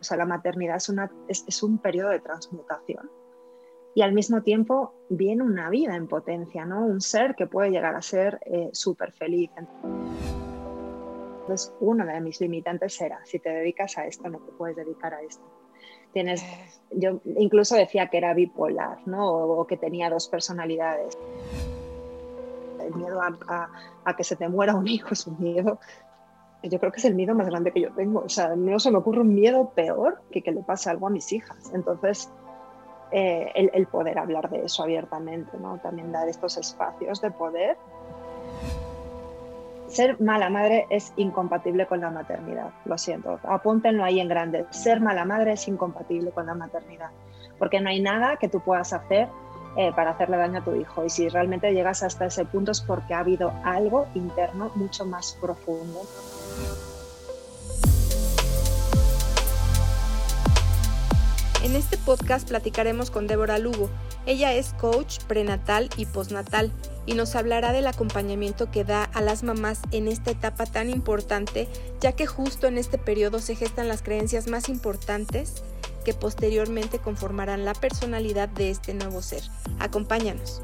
O sea, la maternidad es un periodo de transmutación. Y al mismo tiempo viene una vida en potencia, ¿no? Un ser que puede llegar a ser súper feliz. Entonces, uno de mis limitantes era, si te dedicas a esto, no te puedes dedicar a esto. Tienes, yo incluso decía que era bipolar, ¿no? O que tenía dos personalidades. El miedo a que se te muera un hijo es un miedo. Yo creo que es el miedo más grande que yo tengo. O sea, no se me ocurre un miedo peor que le pase algo a mis hijas. Entonces, el poder hablar de eso abiertamente, ¿no? También dar estos espacios de poder. Ser mala madre es incompatible con la maternidad, lo siento, apúntenlo ahí en grande. Ser mala madre es incompatible con la maternidad, porque no hay nada que tú puedas hacer para hacerle daño a tu hijo. Y si realmente llegas hasta ese punto es porque ha habido algo interno mucho más profundo. En este podcast platicaremos con Débora Lugo. Ella es coach prenatal y postnatal y nos hablará del acompañamiento que da a las mamás en esta etapa tan importante, ya que justo en este periodo se gestan las creencias más importantes que posteriormente conformarán la personalidad de este nuevo ser. Acompáñanos.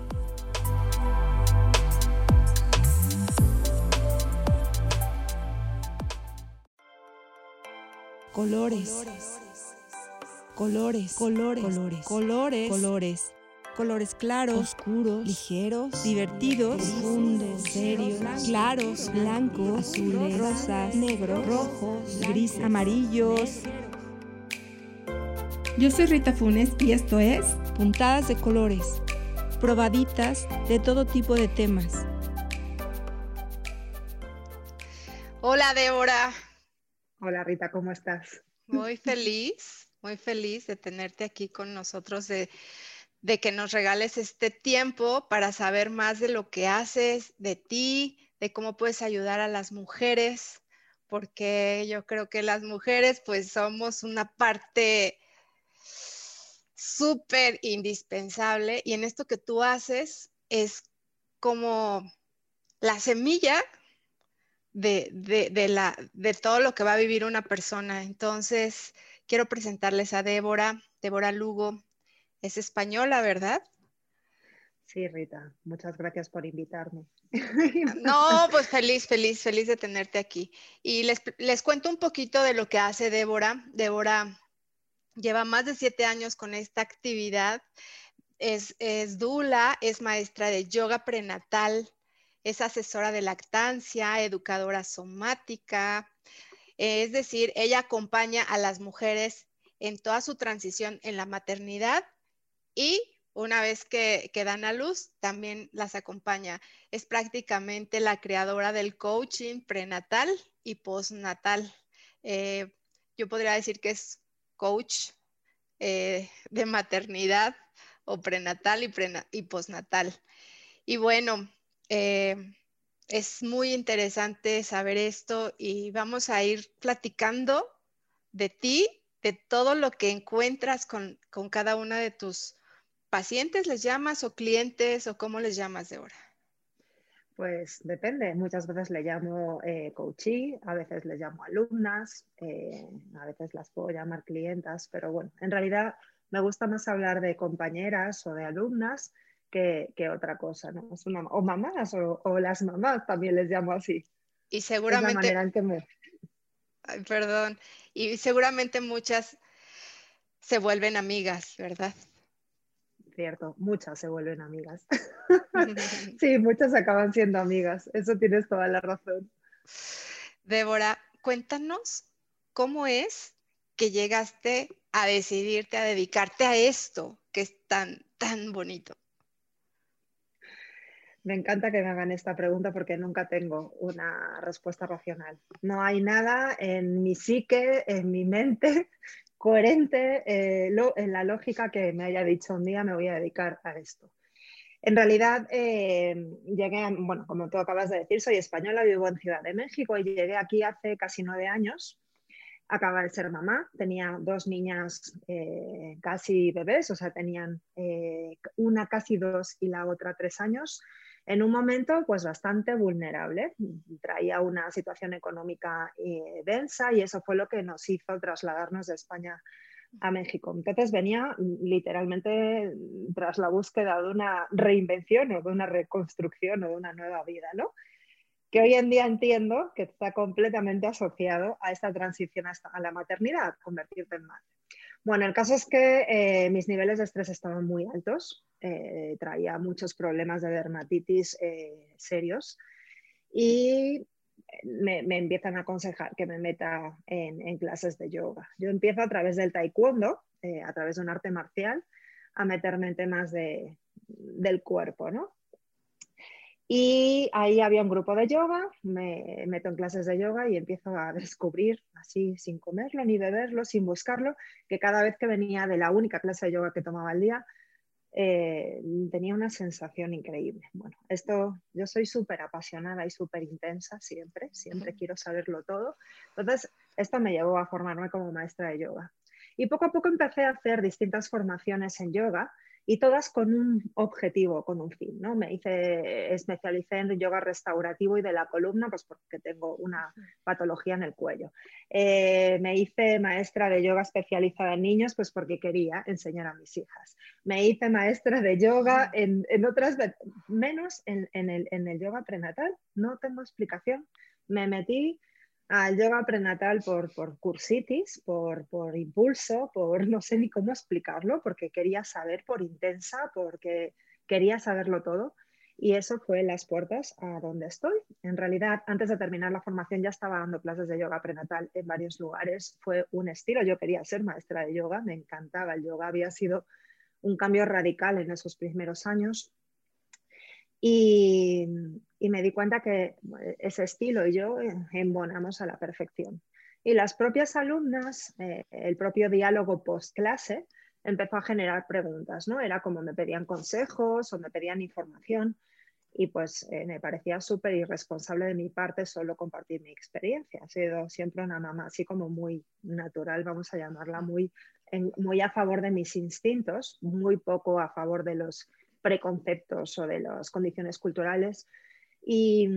Colores. Colores. Colores. Colores. Colores. Colores. Colores claros, oscuros, ligeros, divertidos, profundos, serios, claros, blancos, azules, rosas, negros, rojos, gris, amarillos. Yo soy Rita Funes y esto es Puntadas de Colores, probaditas de todo tipo de temas. Hola Débora. Hola Rita, ¿cómo estás? Muy feliz de tenerte aquí con nosotros, de que nos regales este tiempo para saber más de lo que haces, de ti, de cómo puedes ayudar a las mujeres, porque yo creo que las mujeres pues somos una parte súper indispensable y en esto que tú haces es como la semilla de todo lo que va a vivir una persona. Entonces quiero presentarles a Débora Lugo. Es española, ¿verdad? Sí, Rita. Muchas gracias por invitarme. No, pues feliz de tenerte aquí. Y les cuento un poquito de lo que hace Débora. Débora lleva más de 7 años con esta actividad. Es doula, es maestra de yoga prenatal, es asesora de lactancia, educadora somática. Es decir, ella acompaña a las mujeres en toda su transición en la maternidad. Y una vez que dan a luz, también las acompaña. Es prácticamente la creadora del coaching prenatal y postnatal. Yo podría decir que es coach de maternidad o prenatal y postnatal. Y bueno, es muy interesante saber esto y vamos a ir platicando de ti, de todo lo que encuentras con cada una de tus ¿pacientes les llamas o clientes o cómo les llamas, Débora? Pues depende. Muchas veces le llamo coachee, a veces les llamo alumnas, a veces las puedo llamar clientas, pero bueno, en realidad me gusta más hablar de compañeras o de alumnas que otra cosa, ¿no? Es una, o mamás o las mamás también les llamo así. Y seguramente... Es la manera en que me... Ay, perdón. Y seguramente muchas se vuelven amigas, ¿verdad? Cierto, muchas se vuelven amigas. Sí, muchas acaban siendo amigas, eso tienes toda la razón. Débora, cuéntanos cómo es que llegaste a decidirte a dedicarte a esto que es tan bonito. Me encanta que me hagan esta pregunta porque nunca tengo una respuesta racional. No hay nada en mi psique, en mi mente coherente en la lógica que me haya dicho un día me voy a dedicar a esto. En realidad llegué, bueno, como tú acabas de decir, soy española, vivo en Ciudad de México y llegué aquí hace casi 9 años. Acababa de ser mamá, tenía 2 niñas casi bebés, o sea, tenían una casi 2 y la otra 3 años. en un momento pues bastante vulnerable, traía una situación económica densa y eso fue lo que nos hizo trasladarnos de España a México. Entonces venía literalmente tras la búsqueda de una reinvención o de una reconstrucción o de una nueva vida, ¿no? Que hoy en día entiendo que está completamente asociado a esta transición a la maternidad, convertirte en madre. Bueno, el caso es que mis niveles de estrés estaban muy altos, traía muchos problemas de dermatitis serios y me empiezan a aconsejar que me meta en clases de yoga. Yo empiezo a través del taekwondo, a través de un arte marcial, a meterme en temas del cuerpo, ¿no? Y ahí había un grupo de yoga, me meto en clases de yoga y empiezo a descubrir, así sin comerlo, ni beberlo, sin buscarlo, que cada vez que venía de la única clase de yoga que tomaba al día, tenía una sensación increíble. Bueno, esto, yo soy súper apasionada y súper intensa siempre, siempre quiero saberlo todo. Entonces, esto me llevó a formarme como maestra de yoga. Y poco a poco empecé a hacer distintas formaciones en yoga, y todas con un objetivo, con un fin, ¿no? Me especialicé en yoga restaurativo y de la columna, pues porque tengo una patología en el cuello. Me hice maestra de yoga especializada en niños, pues porque quería enseñar a mis hijas. Me hice maestra de yoga en otras, menos en el yoga prenatal, no tengo explicación. Me metí al yoga prenatal por cursitis, por impulso, por no sé ni cómo explicarlo, porque quería saber, por intensa, porque quería saberlo todo. Y eso fue las puertas a donde estoy. En realidad, antes de terminar la formación ya estaba dando clases de yoga prenatal en varios lugares. Fue un estilo, yo quería ser maestra de yoga, me encantaba el yoga, había sido un cambio radical en esos primeros años. Y me di cuenta que ese estilo y yo embonamos a la perfección. Y las propias alumnas, el propio diálogo post-clase empezó a generar preguntas, ¿no? Era como me pedían consejos o me pedían información y pues me parecía súper irresponsable de mi parte solo compartir mi experiencia. He sido siempre una mamá así como muy natural, vamos a llamarla, muy a favor de mis instintos, muy poco a favor de los preconceptos o de las condiciones culturales y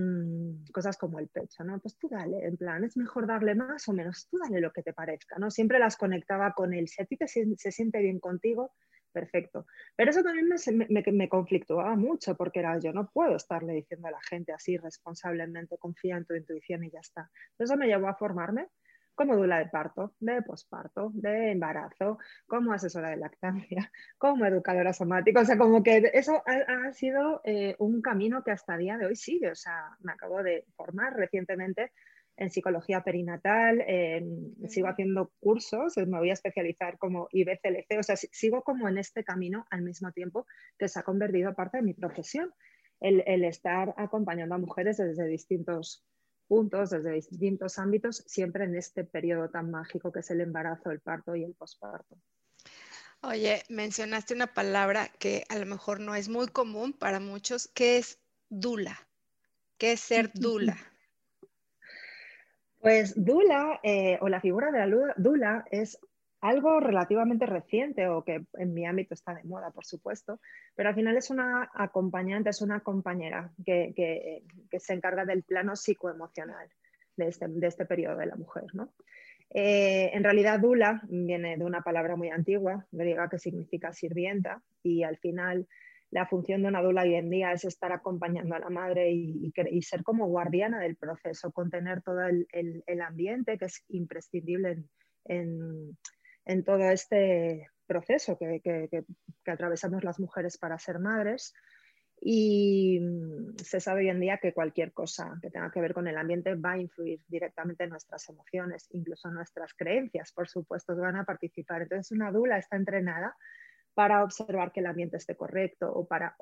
cosas como el pecho, ¿no? Pues tú dale, en plan, es mejor darle más o menos, tú dale lo que te parezca, ¿no? Siempre las conectaba con el, si a ti se siente bien contigo, perfecto. Pero eso también me conflictuaba mucho porque era, yo no puedo estarle diciendo a la gente así responsablemente, confía en tu intuición y ya está. Entonces eso me llevó a formarme como doula de parto, de posparto, de embarazo, como asesora de lactancia, como educadora somática, o sea, como que eso ha sido un camino que hasta el día de hoy sigue, o sea, me acabo de formar recientemente en psicología perinatal, sigo haciendo cursos, me voy a especializar como IBCLC, o sea, sigo como en este camino al mismo tiempo que se ha convertido parte de mi profesión, el estar acompañando a mujeres desde distintos puntos, desde distintos ámbitos, siempre en este periodo tan mágico que es el embarazo, el parto y el posparto. Oye, mencionaste una palabra que a lo mejor no es muy común para muchos, que es doula. ¿Qué es ser doula? Pues doula, o la figura de la doula, es algo relativamente reciente o que en mi ámbito está de moda, por supuesto, pero al final es una acompañante, es una compañera que se encarga del plano psicoemocional de este periodo de la mujer, ¿no? En realidad doula viene de una palabra muy antigua, griega, que significa sirvienta y al final la función de una doula hoy en día es estar acompañando a la madre y ser como guardiana del proceso, contener todo el ambiente que es imprescindible en todo este proceso que atravesamos las mujeres para ser madres y se sabe hoy en día que cualquier cosa que tenga que ver con el ambiente va a influir directamente en nuestras emociones, incluso nuestras creencias, por supuesto, que van a participar. Entonces una doula está entrenada para observar que el ambiente esté correcto o para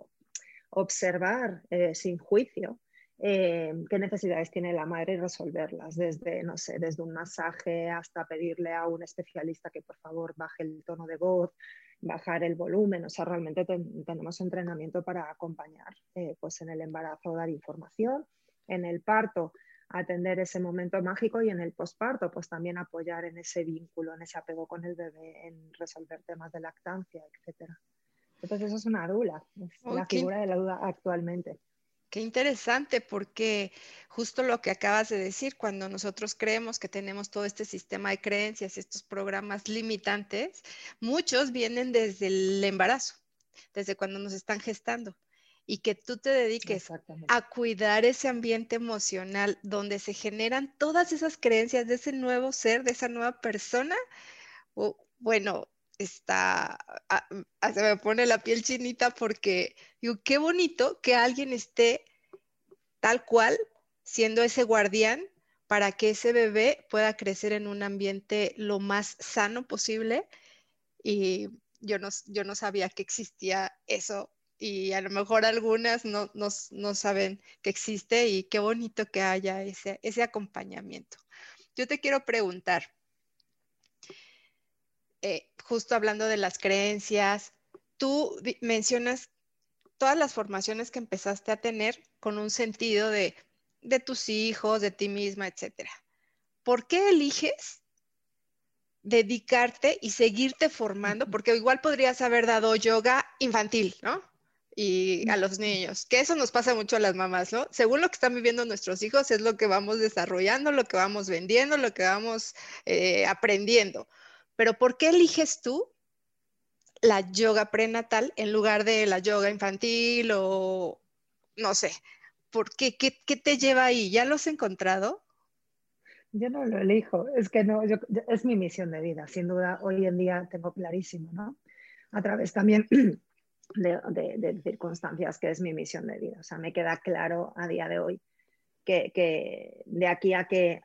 observar sin juicio qué necesidades tiene la madre y resolverlas desde, no sé, desde un masaje hasta pedirle a un especialista que por favor baje el tono de voz, bajar el volumen, o sea, realmente tenemos entrenamiento para acompañar pues en el embarazo, dar información, en el parto, atender ese momento mágico y en el posparto, pues también apoyar en ese vínculo, en ese apego con el bebé, en resolver temas de lactancia, etc. Entonces eso es una doula, es la figura de la doula actualmente. Qué interesante, porque justo lo que acabas de decir, cuando nosotros creemos que tenemos todo este sistema de creencias, estos programas limitantes, muchos vienen desde el embarazo, desde cuando nos están gestando. Y que tú te dediques a cuidar ese ambiente emocional donde se generan todas esas creencias de ese nuevo ser, de esa nueva persona. O, bueno, se me pone la piel chinita porque digo, qué bonito que alguien esté tal cual siendo ese guardián para que ese bebé pueda crecer en un ambiente lo más sano posible. Y yo no sabía que existía eso. Y a lo mejor algunas no saben que existe, y qué bonito que haya ese acompañamiento. Yo te quiero preguntar, justo hablando de las creencias, tú mencionas todas las formaciones que empezaste a tener con un sentido de tus hijos, de ti misma, etc. ¿Por qué eliges dedicarte y seguirte formando? Porque igual podrías haber dado yoga infantil, ¿no? Y a los niños, que eso nos pasa mucho a las mamás, ¿no? Según lo que están viviendo nuestros hijos es lo que vamos desarrollando, lo que vamos vendiendo, lo que vamos aprendiendo. Pero ¿por qué eliges tú la yoga prenatal en lugar de la yoga infantil o no sé? ¿Por qué? ¿Qué te lleva ahí? ¿Ya lo has encontrado? Yo no lo elijo, es que no, es mi misión de vida, sin duda. Hoy en día tengo clarísimo, ¿no? A través también de circunstancias, que es mi misión de vida. O sea, me queda claro a día de hoy que de aquí a que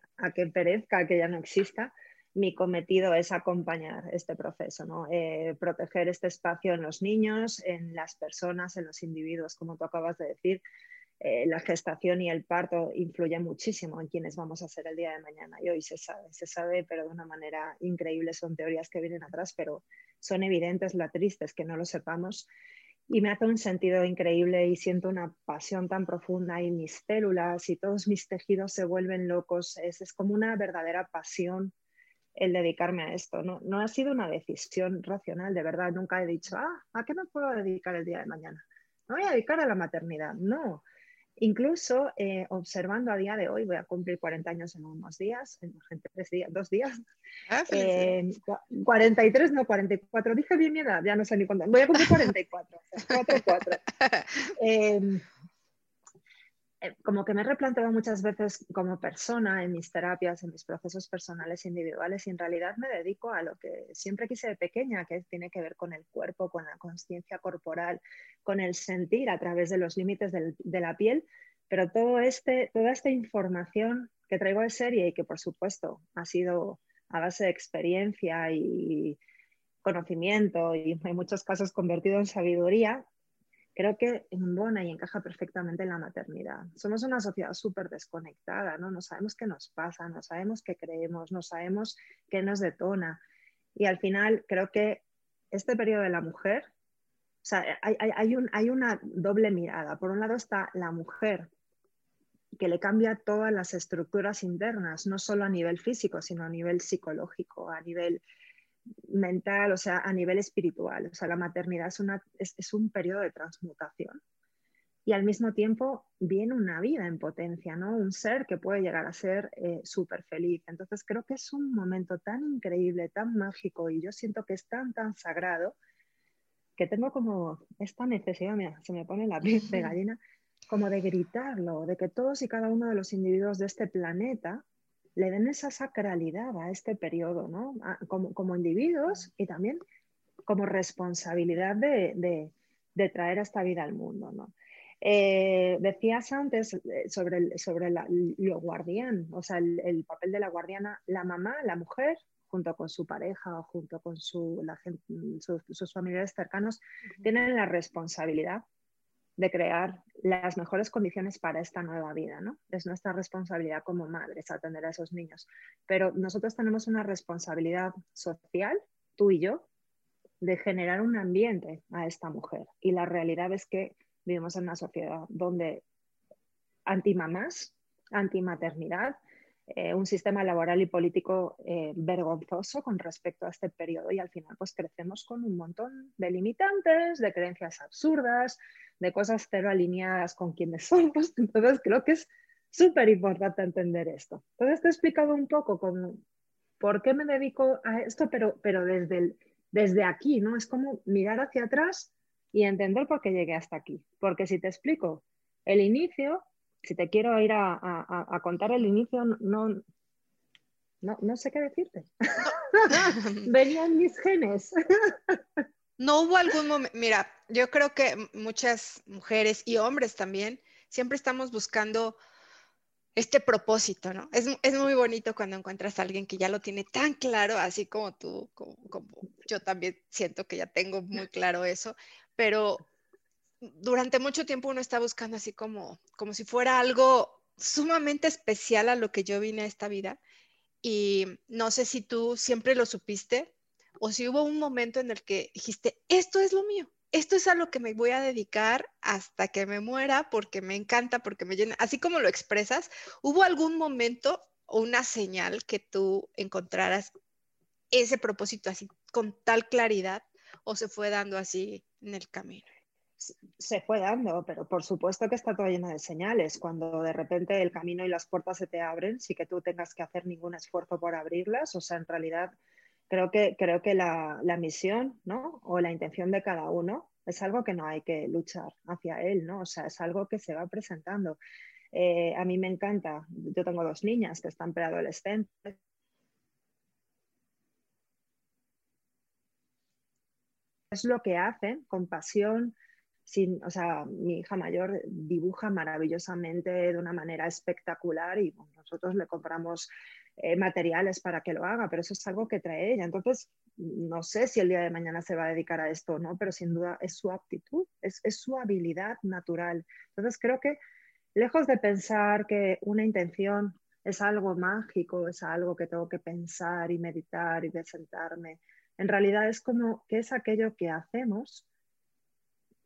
perezca, a que ya no exista, mi cometido es acompañar este proceso, ¿no? Proteger este espacio en los niños, en las personas, en los individuos, como tú acabas de decir. La gestación y el parto influyen muchísimo en quienes vamos a ser el día de mañana, y hoy se sabe, pero de una manera increíble. Son teorías que vienen atrás, pero son evidentes. Lo triste es que no lo sepamos, y me hace un sentido increíble y siento una pasión tan profunda, y mis células y todos mis tejidos se vuelven locos. Es como una verdadera pasión el dedicarme a esto. No ha sido una decisión racional, de verdad. Nunca he dicho, ¿a qué me puedo dedicar el día de mañana? Me voy a dedicar a la maternidad, no. Incluso observando a día de hoy, voy a cumplir 40 años en unos días, en 2 días, 43, no, 44, dije bien mi edad, ya no sé ni cuándo, voy a cumplir 44, 44. Como que me he replanteado muchas veces como persona, en mis terapias, en mis procesos personales, individuales, y en realidad me dedico a lo que siempre quise de pequeña, que tiene que ver con el cuerpo, con la consciencia corporal, con el sentir a través de los límites de la piel. Pero toda esta información que traigo de serie, y que por supuesto ha sido a base de experiencia y conocimiento, y en muchos casos convertido en sabiduría, creo que embona y encaja perfectamente en la maternidad. Somos una sociedad súper desconectada, ¿no? No sabemos qué nos pasa, no sabemos qué creemos, no sabemos qué nos detona. Y al final creo que este periodo de la mujer, o sea, hay una doble mirada. Por un lado está la mujer, que le cambia todas las estructuras internas, no solo a nivel físico, sino a nivel psicológico, a nivel mental, o sea, a nivel espiritual. O sea, la maternidad es un periodo de transmutación, y al mismo tiempo viene una vida en potencia, ¿no? Un ser que puede llegar a ser súper feliz. Entonces creo que es un momento tan increíble, tan mágico, y yo siento que es tan sagrado, que tengo como esta necesidad, mira, se me pone la piel de gallina, como de gritarlo, de que todos y cada uno de los individuos de este planeta le den esa sacralidad a este periodo, ¿no? Como individuos, y también como responsabilidad de traer esta vida al mundo, ¿no? Decías antes sobre lo guardián, o sea, el papel de la guardiana, la mamá, la mujer, junto con su pareja o junto con sus familiares cercanos, tienen la responsabilidad de crear las mejores condiciones para esta nueva vida, ¿no? Es nuestra responsabilidad como madres atender a esos niños. Pero nosotros tenemos una responsabilidad social, tú y yo, de generar un ambiente a esta mujer. Y la realidad es que vivimos en una sociedad donde antimamás, antimaternidad, un sistema laboral y político vergonzoso con respecto a este periodo, y al final pues crecemos con un montón de limitantes, de creencias absurdas, de cosas cero alineadas con quienes somos. Entonces creo que es súper importante entender esto. Entonces te he explicado un poco con por qué me dedico a esto, pero desde aquí, ¿no? Es como mirar hacia atrás y entender por qué llegué hasta aquí. Porque si te explico el inicio, si te quiero ir a contar el inicio, no sé qué decirte. Venían mis genes. No hubo algún momento. Mira, yo creo que muchas mujeres y hombres también siempre estamos buscando este propósito, ¿no? Es muy bonito cuando encuentras a alguien que ya lo tiene tan claro, así como tú, como yo también siento que ya tengo muy claro eso, pero durante mucho tiempo uno está buscando así como si fuera algo sumamente especial a lo que yo vine a esta vida. Y no sé si tú siempre lo supiste o si hubo un momento en el que dijiste, esto es lo mío, esto es a lo que me voy a dedicar hasta que me muera porque me encanta, porque me llena. Así como lo expresas, ¿hubo algún momento o una señal que tú encontraras ese propósito así con tal claridad o se fue dando así en el camino? Se fue dando, pero por supuesto que está todo lleno de señales. Cuando de repente el camino y las puertas se te abren, sin que tú tengas que hacer ningún esfuerzo por abrirlas. O sea, en realidad creo que la misión, ¿no? O la intención de cada uno es algo que no hay que luchar hacia él, ¿no? O sea, es algo que se va presentando. A mí me encanta, yo tengo dos niñas que están preadolescentes. Es lo que hacen con pasión. O sea, mi hija mayor dibuja maravillosamente de una manera espectacular y bueno, nosotros le compramos materiales para que lo haga, pero eso es algo que trae ella. Entonces, no sé si el día de mañana se va a dedicar a esto o no, pero sin duda es su aptitud, es su habilidad natural. Entonces, creo que lejos de pensar que una intención es algo mágico, es algo que tengo que pensar y meditar y de sentarme, en realidad es como que es aquello que hacemos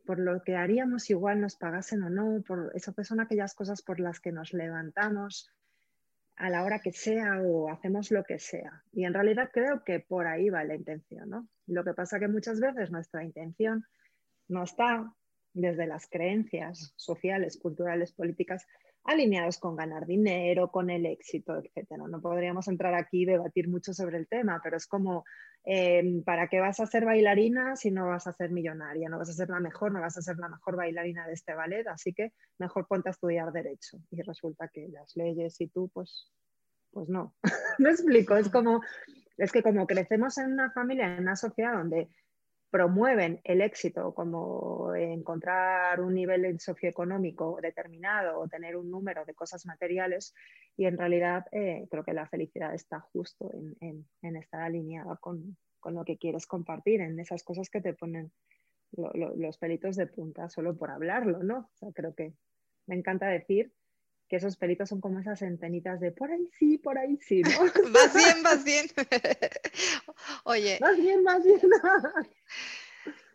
por lo que haríamos igual nos pagasen o no, son aquellas cosas por las que nos levantamos a la hora que sea o hacemos lo que sea. Y en realidad creo que por ahí va la intención, ¿no? Lo que pasa que muchas veces nuestra intención no está desde las creencias sociales, culturales, políticas, alineados con ganar dinero, con el éxito, etcétera. No podríamos entrar aquí y debatir mucho sobre el tema, pero es como, ¿para qué vas a ser bailarina si no vas a ser millonaria? No vas a ser la mejor, no vas a ser la mejor bailarina de este ballet, así que mejor ponte a estudiar Derecho. Y resulta que las leyes y tú, pues no. ¿Me explico? Es que como crecemos en una familia, en una sociedad donde promueven el éxito como encontrar un nivel socioeconómico determinado o tener un número de cosas materiales, y en realidad creo que la felicidad está justo en estar alineada con lo que quieres compartir, en esas cosas que te ponen los pelitos de punta solo por hablarlo, ¿no? O sea, creo que me encanta decir que esos pelitos son como esas antenitas de por ahí sí, ¿no? Vas bien, vas bien. Oye. Vas bien, vas bien.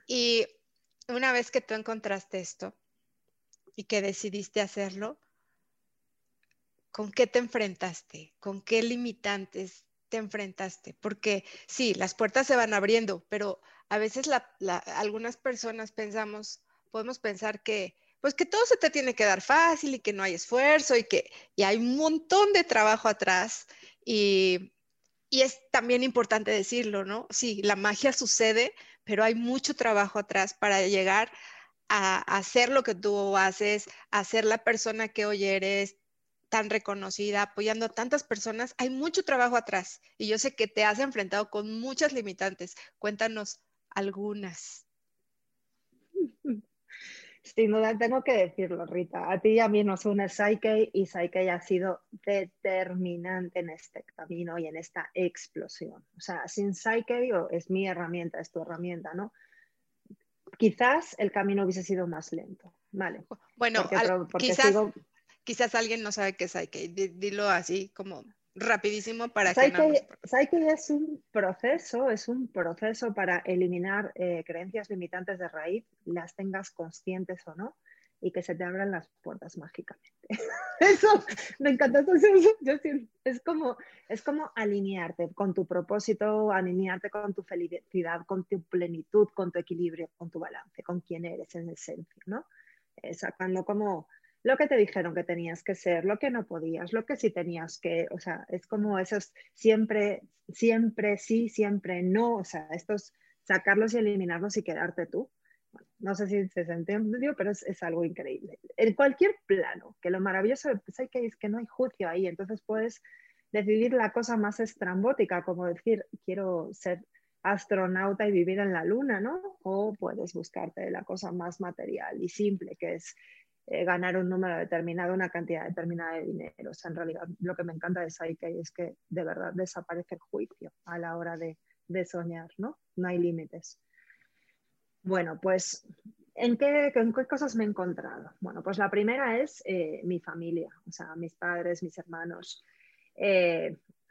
Y una vez que tú encontraste esto y que decidiste hacerlo, ¿con qué te enfrentaste? ¿Con qué limitantes te enfrentaste? Porque sí, las puertas se van abriendo, pero a veces algunas personas podemos pensar que pues que todo se te tiene que dar fácil y que no hay esfuerzo y que hay un montón de trabajo atrás. Y es también importante decirlo, ¿no? Sí, la magia sucede, pero hay mucho trabajo atrás para llegar a hacer lo que tú haces, a ser la persona que hoy eres, tan reconocida, apoyando a tantas personas. Hay mucho trabajo atrás y yo sé que te has enfrentado con muchas limitantes. Cuéntanos algunas. Sin duda tengo que decirlo, Rita. A ti y a mí nos une Psyche, y Psyche ha sido determinante en este camino y en esta explosión. O sea, sin Psyche, digo, es mi herramienta, es tu herramienta, ¿no? Quizás el camino hubiese sido más lento, ¿vale? Bueno, quizás alguien no sabe qué es Psyche. Dilo así como rapidísimo para que no nos... Psyche es un proceso para eliminar creencias limitantes de raíz, las tengas conscientes o no, y que se te abran las puertas mágicamente. Eso, me encanta. Entonces, yo siento, es como alinearte con tu propósito, alinearte con tu felicidad, con tu plenitud, con tu equilibrio, con tu balance, con quién eres en esencia, ¿no? Sacando como lo que te dijeron que tenías que ser, lo que no podías, lo que sí tenías que, o sea, es como esos siempre sí, siempre no, o sea, estos sacarlos y eliminarlos y quedarte tú. Bueno, no sé si se entendió, pero es algo increíble. En cualquier plano, que lo maravilloso de Psyche es que no hay juicio ahí, entonces puedes decidir la cosa más estrambótica, como decir, quiero ser astronauta y vivir en la luna, ¿no? O puedes buscarte la cosa más material y simple, que es ganar un número determinado, una cantidad determinada de dinero. O sea, en realidad lo que me encanta de Psyche es que de verdad desaparece el juicio a la hora de soñar, ¿no? No hay límites. Bueno, pues, ¿en qué cosas me he encontrado? Bueno, pues la primera es mi familia, o sea, mis padres, mis hermanos.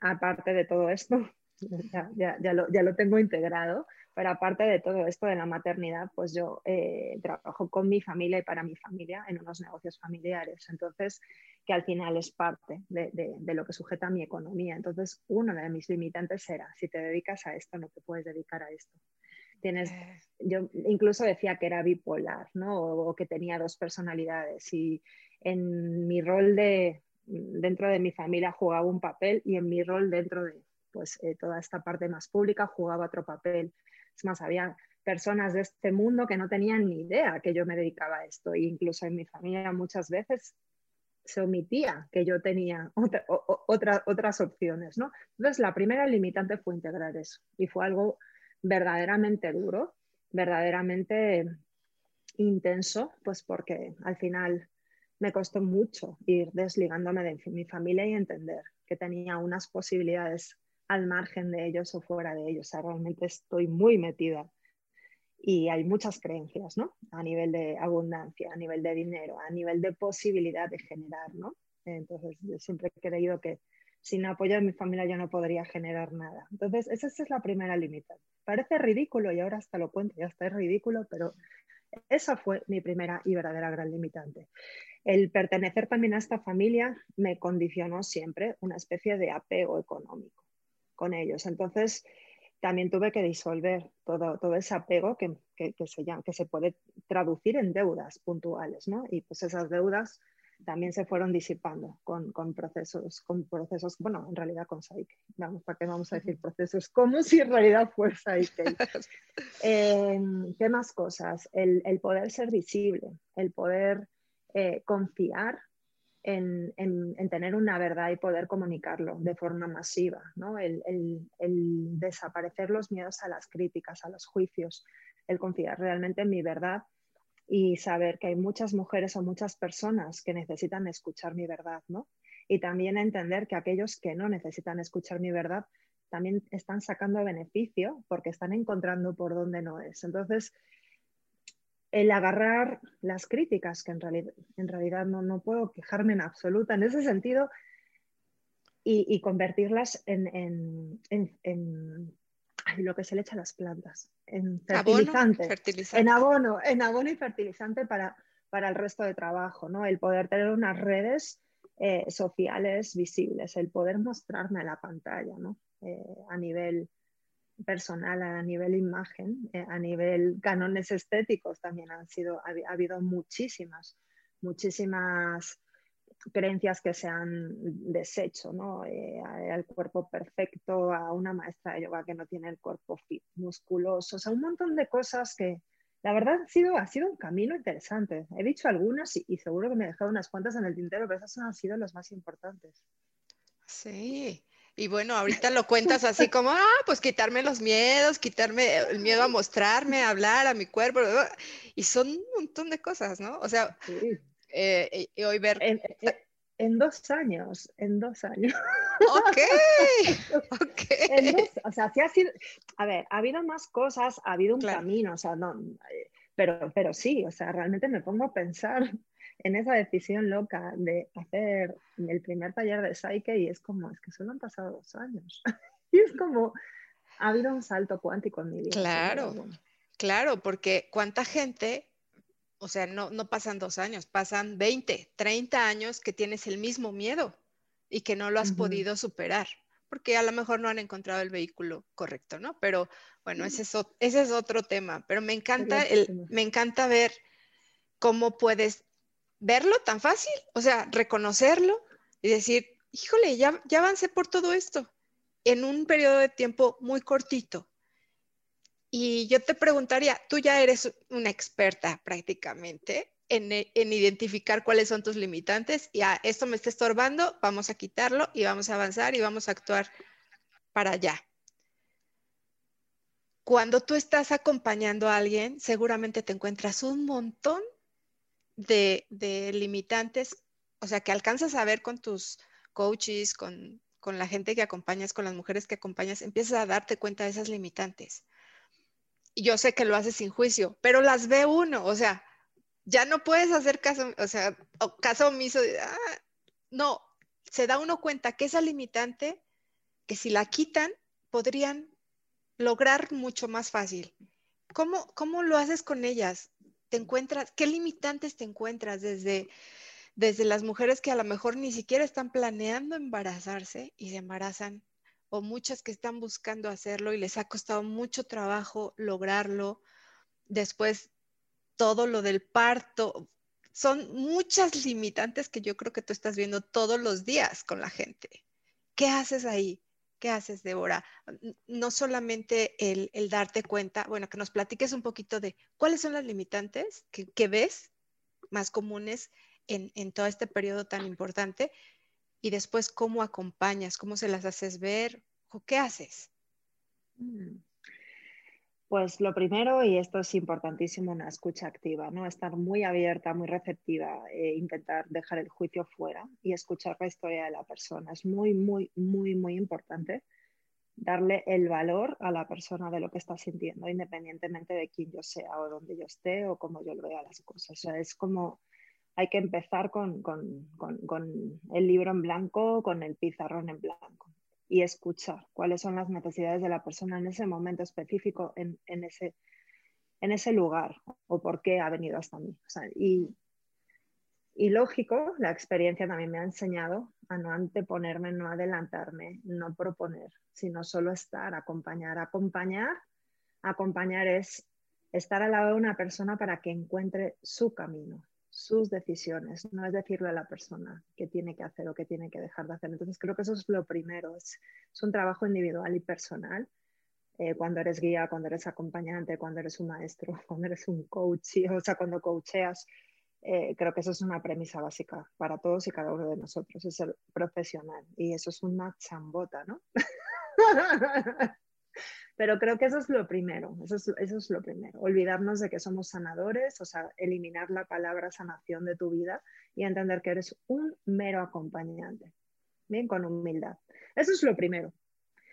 Aparte de todo esto, ya lo tengo integrado, pero aparte de todo esto de la maternidad, pues yo trabajo con mi familia y para mi familia en unos negocios familiares, entonces, que al final es parte de lo que sujeta mi economía. Entonces, uno de mis limitantes era, si te dedicas a esto, no te puedes dedicar a esto. Yo incluso decía que era bipolar, ¿no? O que tenía dos personalidades, y en mi rol dentro de mi familia jugaba un papel y en mi rol dentro de toda esta parte más pública jugaba otro papel. Es más, había personas de este mundo que no tenían ni idea que yo me dedicaba a esto, e incluso en mi familia muchas veces se omitía que yo tenía otras opciones, ¿no? Entonces la primera limitante fue integrar eso y fue algo verdaderamente duro, verdaderamente intenso, pues porque al final me costó mucho ir desligándome de mi familia y entender que tenía unas posibilidades al margen de ellos o fuera de ellos. O sea, realmente estoy muy metida y hay muchas creencias, ¿no? A nivel de abundancia, a nivel de dinero, a nivel de posibilidad de generar, ¿no? Entonces yo siempre he creído que sin apoyo de mi familia yo no podría generar nada. Entonces esa es la primera limitante. Parece ridículo y ahora hasta lo cuento, ya está, es ridículo, pero esa fue mi primera y verdadera gran limitante. El pertenecer también a esta familia me condicionó siempre una especie de apego económico con ellos. Entonces también tuve que disolver todo ese apego que se puede traducir en deudas puntuales, ¿no? Y pues esas deudas también se fueron disipando con procesos, bueno, en realidad con Psyche. Vamos, ¿para qué vamos a decir procesos? Como si en realidad fuera Psyche. ¿Qué más cosas? El poder ser visible, el poder confiar en tener una verdad y poder comunicarlo de forma masiva, ¿no? El desaparecer los miedos a las críticas, a los juicios, el confiar realmente en mi verdad. Y saber que hay muchas mujeres o muchas personas que necesitan escuchar mi verdad, ¿no? Y también entender que aquellos que no necesitan escuchar mi verdad también están sacando beneficio porque están encontrando por dónde no es. Entonces, el agarrar las críticas, que en realidad no puedo quejarme en absoluta en ese sentido, y convertirlas en lo que se le echa a las plantas, en fertilizante, en abono y fertilizante para el resto de trabajo, ¿no? El poder tener unas redes sociales visibles, el poder mostrarme a la pantalla, ¿no? A nivel personal, a nivel imagen, a nivel cánones estéticos también ha habido muchísimas creencias que se han deshecho, ¿no? Al cuerpo perfecto, a una maestra de yoga que no tiene el cuerpo fit, musculoso, o sea, un montón de cosas que la verdad ha sido un camino interesante. He dicho algunas y seguro que me he dejado unas cuantas en el tintero, pero esas han sido las más importantes. Sí, y bueno, ahorita lo cuentas así como, pues quitarme los miedos, quitarme el miedo a mostrarme, a hablar, a mi cuerpo, y son un montón de cosas, ¿no? O sea... Sí. Y hoy ver... En dos años. Ok. O sea, sí ha sido... A ver, ha habido más cosas, ha habido un camino, o sea, no... Pero sí, o sea, realmente me pongo a pensar en esa decisión loca de hacer el primer taller de Psyche y es como, es que solo han pasado 2 años. Y es como, ha habido un salto cuántico en mi vida. Claro, porque cuánta gente... O sea, no pasan 2 años, pasan 20, 30 años que tienes el mismo miedo y que no lo has podido superar, porque a lo mejor no han encontrado el vehículo correcto, ¿no? Pero bueno, ese es otro tema, pero me encanta ver cómo puedes verlo tan fácil, o sea, reconocerlo y decir, híjole, ya avancé por todo esto en un periodo de tiempo muy cortito. Y yo te preguntaría, tú ya eres una experta prácticamente en identificar cuáles son tus limitantes y esto me está estorbando, vamos a quitarlo y vamos a avanzar y vamos a actuar para allá. Cuando tú estás acompañando a alguien, seguramente te encuentras un montón de limitantes, o sea, que alcanzas a ver con tus coaches, con la gente que acompañas, con las mujeres que acompañas, empiezas a darte cuenta de esas limitantes. Yo sé que lo haces sin juicio, pero las ve uno, o sea, ya no puedes hacer caso, o sea, caso omiso. No, se da uno cuenta que esa limitante, que si la quitan, podrían lograr mucho más fácil. ¿Cómo lo haces con ellas? ¿Te encuentras? ¿Qué limitantes te encuentras desde las mujeres que a lo mejor ni siquiera están planeando embarazarse y se embarazan? O muchas que están buscando hacerlo y les ha costado mucho trabajo lograrlo. Después, todo lo del parto. Son muchas limitantes que yo creo que tú estás viendo todos los días con la gente. ¿Qué haces ahí? ¿Qué haces, Débora? No solamente el darte cuenta, bueno, que nos platiques un poquito de cuáles son las limitantes que ves más comunes en todo este periodo tan importante. Y después, ¿cómo acompañas? ¿Cómo se las haces ver? ¿O qué haces? Pues lo primero, y esto es importantísimo, una escucha activa, ¿no? Estar muy abierta, muy receptiva, intentar dejar el juicio fuera y escuchar la historia de la persona. Es muy, muy, muy, muy importante darle el valor a la persona de lo que está sintiendo, independientemente de quién yo sea o dónde yo esté o cómo yo lo vea las cosas. O sea, es como... Hay que empezar con el libro en blanco, con el pizarrón en blanco y escuchar cuáles son las necesidades de la persona en ese momento específico, en ese lugar o por qué ha venido hasta mí. O sea, y lógico, la experiencia también me ha enseñado a no anteponerme, no adelantarme, no proponer, sino solo estar, acompañar. Acompañar es estar al lado de una persona para que encuentre su camino, sus decisiones, no es decirle a la persona qué tiene que hacer o qué tiene que dejar de hacer. Entonces creo que eso es lo primero, es un trabajo individual y personal. Cuando eres guía, cuando eres acompañante, cuando eres un maestro, cuando eres un coach, o sea, cuando coacheas, creo que eso es una premisa básica para todos y cada uno de nosotros, es ser profesional. Y eso es una chambota, ¿no? Pero creo que eso es lo primero, eso es lo primero. Olvidarnos de que somos sanadores, o sea, eliminar la palabra sanación de tu vida y entender que eres un mero acompañante, bien, con humildad. Eso es lo primero.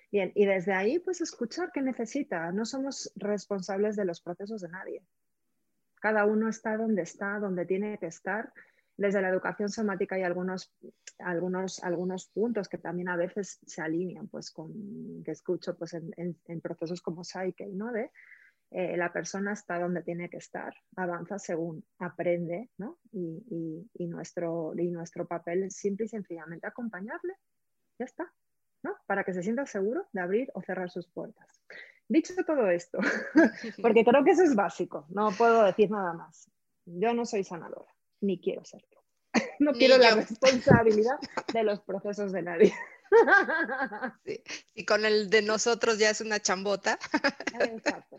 Bien, y desde ahí, pues escuchar qué necesita. No somos responsables de los procesos de nadie. Cada uno está, donde tiene que estar. Desde la educación somática hay algunos puntos que también a veces se alinean, pues con que escucho pues en procesos como Psyche, ¿no? De la persona está donde tiene que estar, avanza según aprende, ¿no? Y nuestro papel es simple y sencillamente acompañarle, ya está, ¿no? Para que se sienta seguro de abrir o cerrar sus puertas. Dicho todo esto, porque creo que eso es básico, no puedo decir nada más. Yo no soy sanadora, ni quiero serlo. No quiero la responsabilidad de los procesos de nadie. Sí. Y con el de nosotros ya es una chambota. Exacto.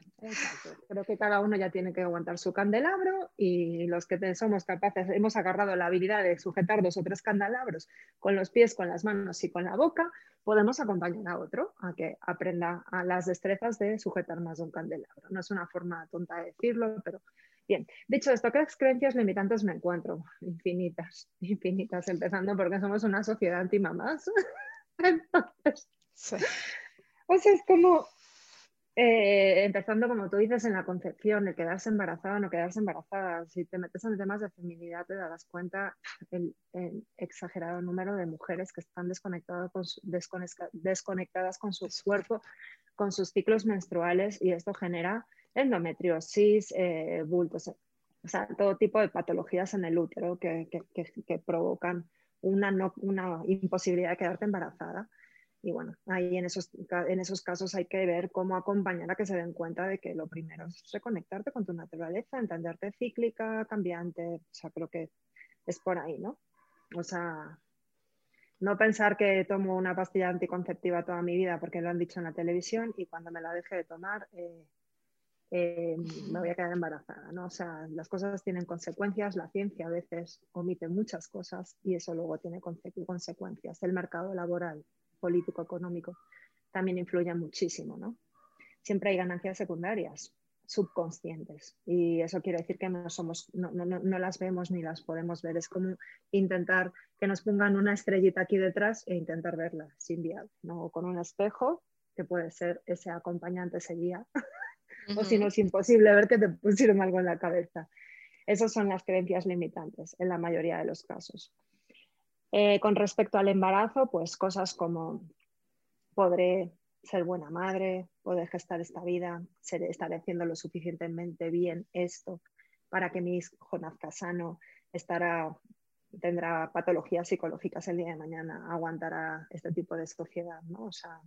Creo que cada uno ya tiene que aguantar su candelabro y los que somos capaces, hemos agarrado la habilidad de sujetar 2 o 3 candelabros con los pies, con las manos y con la boca, podemos acompañar a otro a que aprenda a las destrezas de sujetar más de un candelabro. No es una forma tonta de decirlo, pero... Bien, dicho esto, ¿qué creencias limitantes me encuentro? Infinitas, empezando porque somos una sociedad antimamás. Entonces, sí. O sea, es como, empezando como tú dices en la concepción, el quedarse embarazada o no quedarse embarazada. Si te metes en temas de feminidad te darás cuenta el exagerado número de mujeres que están desconectadas con su cuerpo, con sus ciclos menstruales, y esto genera endometriosis, bultos, o sea, todo tipo de patologías en el útero que provocan una imposibilidad de quedarte embarazada. Y bueno, ahí en esos casos hay que ver cómo acompañar a que se den cuenta de que lo primero es reconectarte con tu naturaleza, entenderte cíclica, cambiante, o sea, creo que es por ahí, ¿no? O sea, no pensar que tomo una pastilla anticonceptiva toda mi vida porque lo han dicho en la televisión y cuando me la deje de tomar me voy a quedar embarazada, ¿no? O sea, las cosas tienen consecuencias, la ciencia a veces omite muchas cosas y eso luego tiene consecuencias. El mercado laboral, político, económico, también influye muchísimo, ¿no? Siempre hay ganancias secundarias, subconscientes, y eso quiere decir que no las vemos ni las podemos ver. Es como intentar que nos pongan una estrellita aquí detrás e intentar verla, es inviable, ¿no? O con un espejo, que puede ser ese acompañante, ese guía, o si no es imposible ver que te pusieron algo en la cabeza. Esas son las creencias limitantes en la mayoría de los casos. Con respecto al embarazo, pues cosas como podré ser buena madre, podré gestar esta vida, estaré haciendo lo suficientemente bien esto para que mi hijo nazca sano, tendrá patologías psicológicas el día de mañana, aguantará este tipo de sociedad, ¿no? O sea,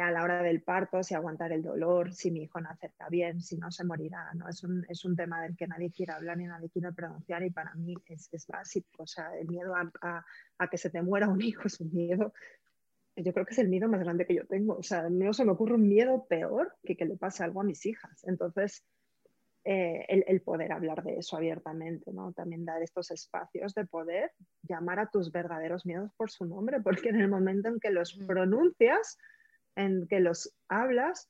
a la hora del parto, si aguantar el dolor, si mi hijo nacerá bien, si no se morirá, ¿no? Es un tema del que nadie quiere hablar ni nadie quiere pronunciar y para mí es básico. O sea, el miedo a que se te muera un hijo es un miedo, yo creo que es el miedo más grande que yo tengo. O sea, no se me ocurre un miedo peor que le pase algo a mis hijas. Entonces, el poder hablar de eso abiertamente, ¿no? También dar estos espacios de poder llamar a tus verdaderos miedos por su nombre, porque en el momento en que los pronuncias, en que los hablas,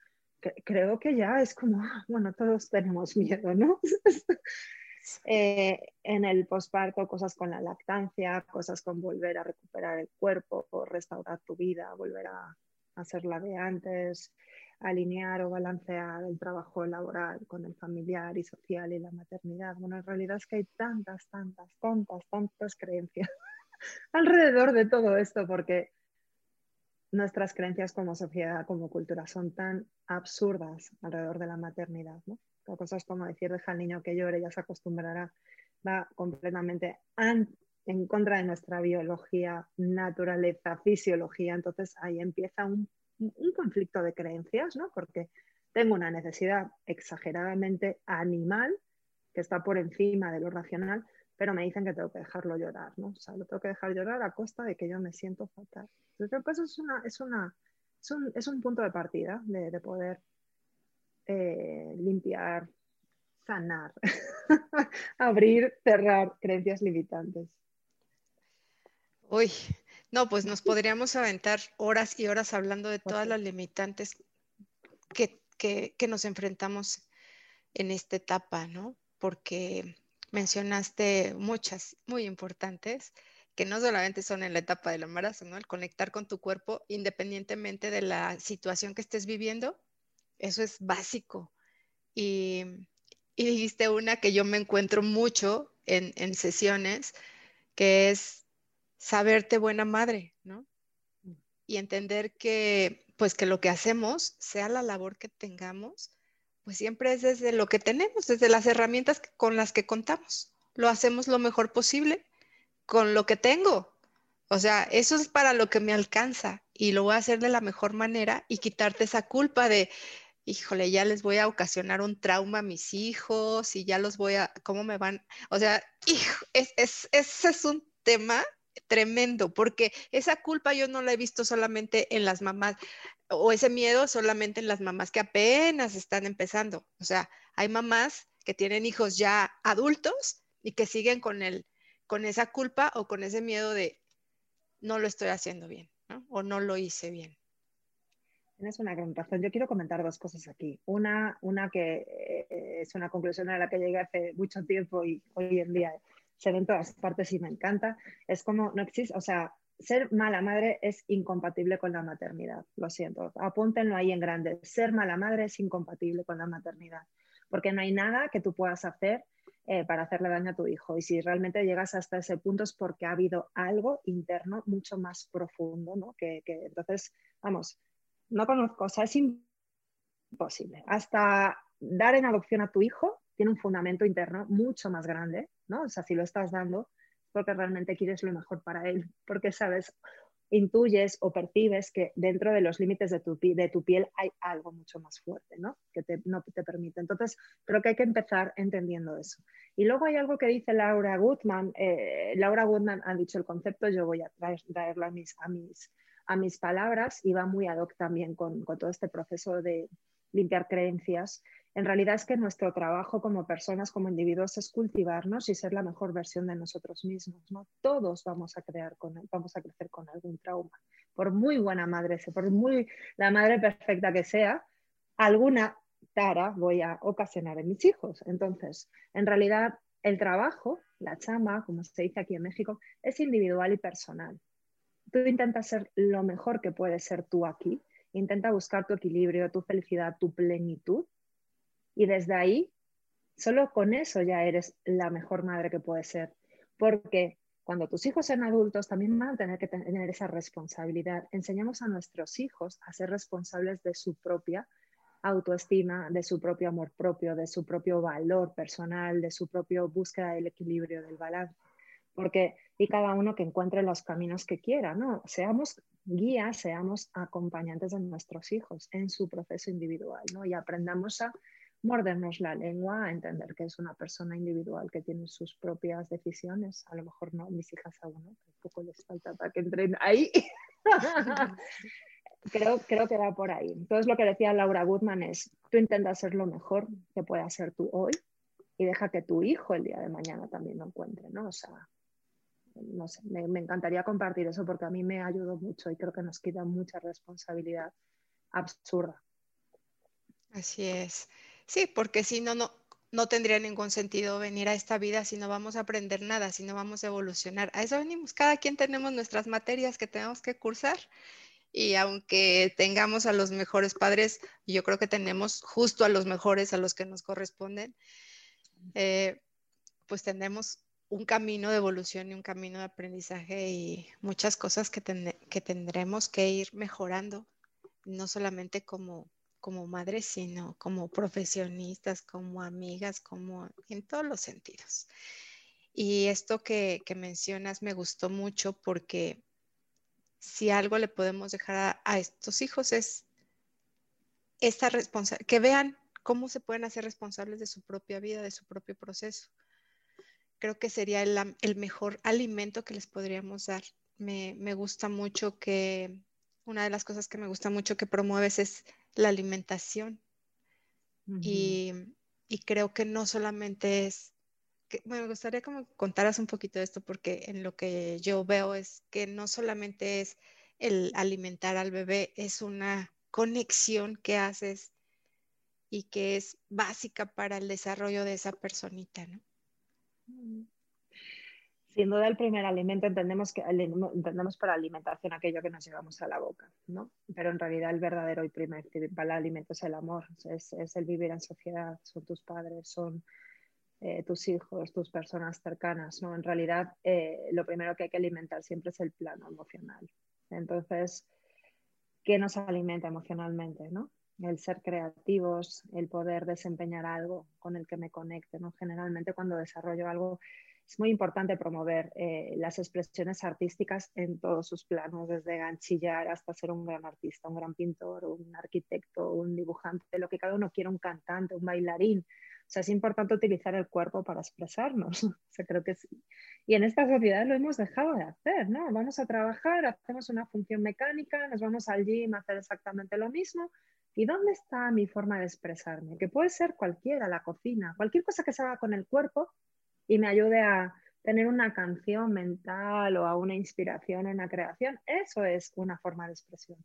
creo que ya es como, bueno, todos tenemos miedo, ¿no? En el posparto, cosas con la lactancia, cosas con volver a recuperar el cuerpo, restaurar tu vida, volver a hacer la de antes, alinear o balancear el trabajo laboral con el familiar y social y la maternidad. Bueno, en realidad es que hay tantas creencias alrededor de todo esto, porque nuestras creencias como sociedad, como cultura, son tan absurdas alrededor de la maternidad, ¿no? Cosas como decir, deja al niño que llore, ya se acostumbrará, va completamente en contra de nuestra biología, naturaleza, fisiología. Entonces ahí empieza un conflicto de creencias, ¿no? Porque tengo una necesidad exageradamente animal, que está por encima de lo racional, pero me dicen que tengo que dejarlo llorar, ¿no? O sea, lo tengo que dejar llorar a costa de que yo me siento fatal. Yo creo que eso es un punto de partida de poder limpiar, sanar, abrir, cerrar creencias limitantes. Uy, no, pues nos podríamos aventar horas y horas hablando de todas las limitantes que nos enfrentamos en esta etapa, ¿no? Porque mencionaste muchas muy importantes, que no solamente son en la etapa del embarazo, ¿no? El conectar con tu cuerpo independientemente de la situación que estés viviendo, eso es básico. Y dijiste una que yo me encuentro mucho en sesiones, que es saberte buena madre, ¿no? Y entender que, pues, que lo que hacemos, sea la labor que tengamos, pues siempre es desde lo que tenemos, desde las herramientas con las que contamos. Lo hacemos lo mejor posible con lo que tengo. O sea, eso es para lo que me alcanza y lo voy a hacer de la mejor manera y quitarte esa culpa de, híjole, ya les voy a ocasionar un trauma a mis hijos y ya los voy a, ¿cómo me van? O sea, hijo, ese es un tema tremendo, porque esa culpa yo no la he visto solamente en las mamás, o ese miedo solamente en las mamás que apenas están empezando. O sea, hay mamás que tienen hijos ya adultos y que siguen con esa culpa o con ese miedo de no lo estoy haciendo bien, ¿no? O no lo hice bien. Tienes una gran razón. Yo quiero comentar dos cosas aquí. Una que es una conclusión a la que llegué hace mucho tiempo y hoy en día se ve en todas partes y me encanta. Es como no existe, o sea, ser mala madre es incompatible con la maternidad, lo siento, apúntenlo ahí en grande, ser mala madre es incompatible con la maternidad, porque no hay nada que tú puedas hacer para hacerle daño a tu hijo, y si realmente llegas hasta ese punto es porque ha habido algo interno mucho más profundo, ¿no? Que entonces, vamos, no conozco, o sea, es imposible, hasta dar en adopción a tu hijo tiene un fundamento interno mucho más grande, ¿no? O sea, si lo estás dando, porque realmente quieres lo mejor para él, porque sabes, intuyes o percibes que dentro de los límites de tu piel hay algo mucho más fuerte, ¿no? Que no te permite. Entonces, creo que hay que empezar entendiendo eso. Y luego hay algo que dice Laura Gutman. Laura Gutman ha dicho el concepto, yo voy a traerlo a mis palabras, y va muy ad hoc también con todo este proceso de limpiar creencias. En realidad es que nuestro trabajo como personas, como individuos, es cultivarnos y ser la mejor versión de nosotros mismos, ¿no? Todos vamos a crecer con algún trauma. Por muy buena madre, por muy la madre perfecta que sea, alguna tara voy a ocasionar en mis hijos. Entonces, en realidad, el trabajo, la chamba, como se dice aquí en México, es individual y personal. Tú intentas ser lo mejor que puedes ser tú aquí. Intenta buscar tu equilibrio, tu felicidad, tu plenitud. Y desde ahí, solo con eso ya eres la mejor madre que puedes ser. Porque cuando tus hijos sean adultos también van a tener que tener esa responsabilidad. Enseñamos a nuestros hijos a ser responsables de su propia autoestima, de su propio amor propio, de su propio valor personal, de su propia búsqueda del equilibrio, del balance. Porque, y cada uno que encuentre los caminos que quiera, ¿no? Seamos guías, seamos acompañantes de nuestros hijos en su proceso individual, ¿no? Y aprendamos a mordernos la lengua, a entender que es una persona individual que tiene sus propias decisiones. A lo mejor no, mis hijas aún no, tampoco les falta para que entren ahí. creo que va por ahí. Entonces lo que decía Laura Gutman es, tú intentas ser lo mejor que puedas ser tú hoy y deja que tu hijo el día de mañana también lo encuentre, ¿no? O sea, no sé, me encantaría compartir eso porque a mí me ayudó mucho y creo que nos quita mucha responsabilidad absurda. Así es. Sí, porque si no, no tendría ningún sentido venir a esta vida si no vamos a aprender nada, si no vamos a evolucionar. A eso venimos, cada quien tenemos nuestras materias que tenemos que cursar y aunque tengamos a los mejores padres, yo creo que tenemos justo a los mejores, a los que nos corresponden, pues tenemos un camino de evolución y un camino de aprendizaje y muchas cosas que tendremos que ir mejorando, no solamente como madres, sino como profesionistas, como amigas, como en todos los sentidos. Y esto que mencionas me gustó mucho porque si algo le podemos dejar a estos hijos es esta responsabilidad, que vean cómo se pueden hacer responsables de su propia vida, de su propio proceso. Creo que sería el mejor alimento que les podríamos dar. Me gusta mucho que, una de las cosas que me gusta mucho que promueves es la alimentación. Uh-huh. Y creo que no solamente es, me gustaría como contaras un poquito de esto porque en lo que yo veo es que no solamente es el alimentar al bebé, es una conexión que haces y que es básica para el desarrollo de esa personita, ¿no? Uh-huh. Sin duda el primer alimento entendemos por alimentación aquello que nos llevamos a la boca, ¿no? Pero en realidad el verdadero y principal alimento es el amor, es el vivir en sociedad, son tus padres, son tus hijos, tus personas cercanas, ¿no? En realidad lo primero que hay que alimentar siempre es el plano emocional. Entonces, ¿qué nos alimenta emocionalmente, no? El ser creativos, el poder desempeñar algo con el que me conecte, ¿no? Generalmente cuando desarrollo algo, es muy importante promover las expresiones artísticas en todos sus planos, desde ganchillar hasta ser un gran artista, un gran pintor, un arquitecto, un dibujante, lo que cada uno quiera, un cantante, un bailarín. O sea, es importante utilizar el cuerpo para expresarnos. O sea, creo que sí. Y en esta sociedad lo hemos dejado de hacer, ¿no? Vamos a trabajar, hacemos una función mecánica, nos vamos al gym a hacer exactamente lo mismo. ¿Y dónde está mi forma de expresarme? Que puede ser cualquiera, la cocina, cualquier cosa que se haga con el cuerpo, y me ayude a tener una canción mental o a una inspiración, una creación. Eso es una forma de expresión.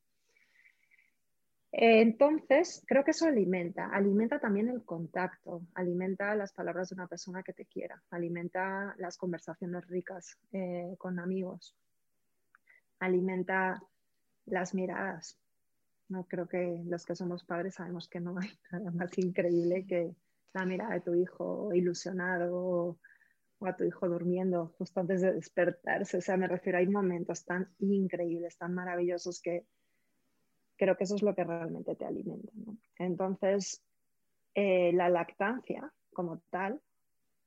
Entonces, creo que eso alimenta también el contacto, alimenta las palabras de una persona que te quiera, alimenta las conversaciones ricas con amigos, alimenta las miradas. No creo que los que somos padres sabemos que no hay nada más increíble que la mirada de tu hijo ilusionado o a tu hijo durmiendo justo antes de despertarse. O sea, me refiero, hay momentos tan increíbles, tan maravillosos que creo que eso es lo que realmente te alimenta, ¿no? Entonces, la lactancia como tal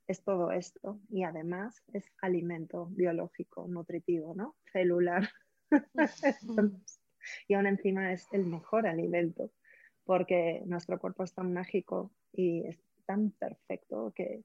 es todo esto, y además es alimento biológico, nutritivo, ¿no? Celular. Y aún encima es el mejor alimento, porque nuestro cuerpo es tan mágico y es tan perfecto que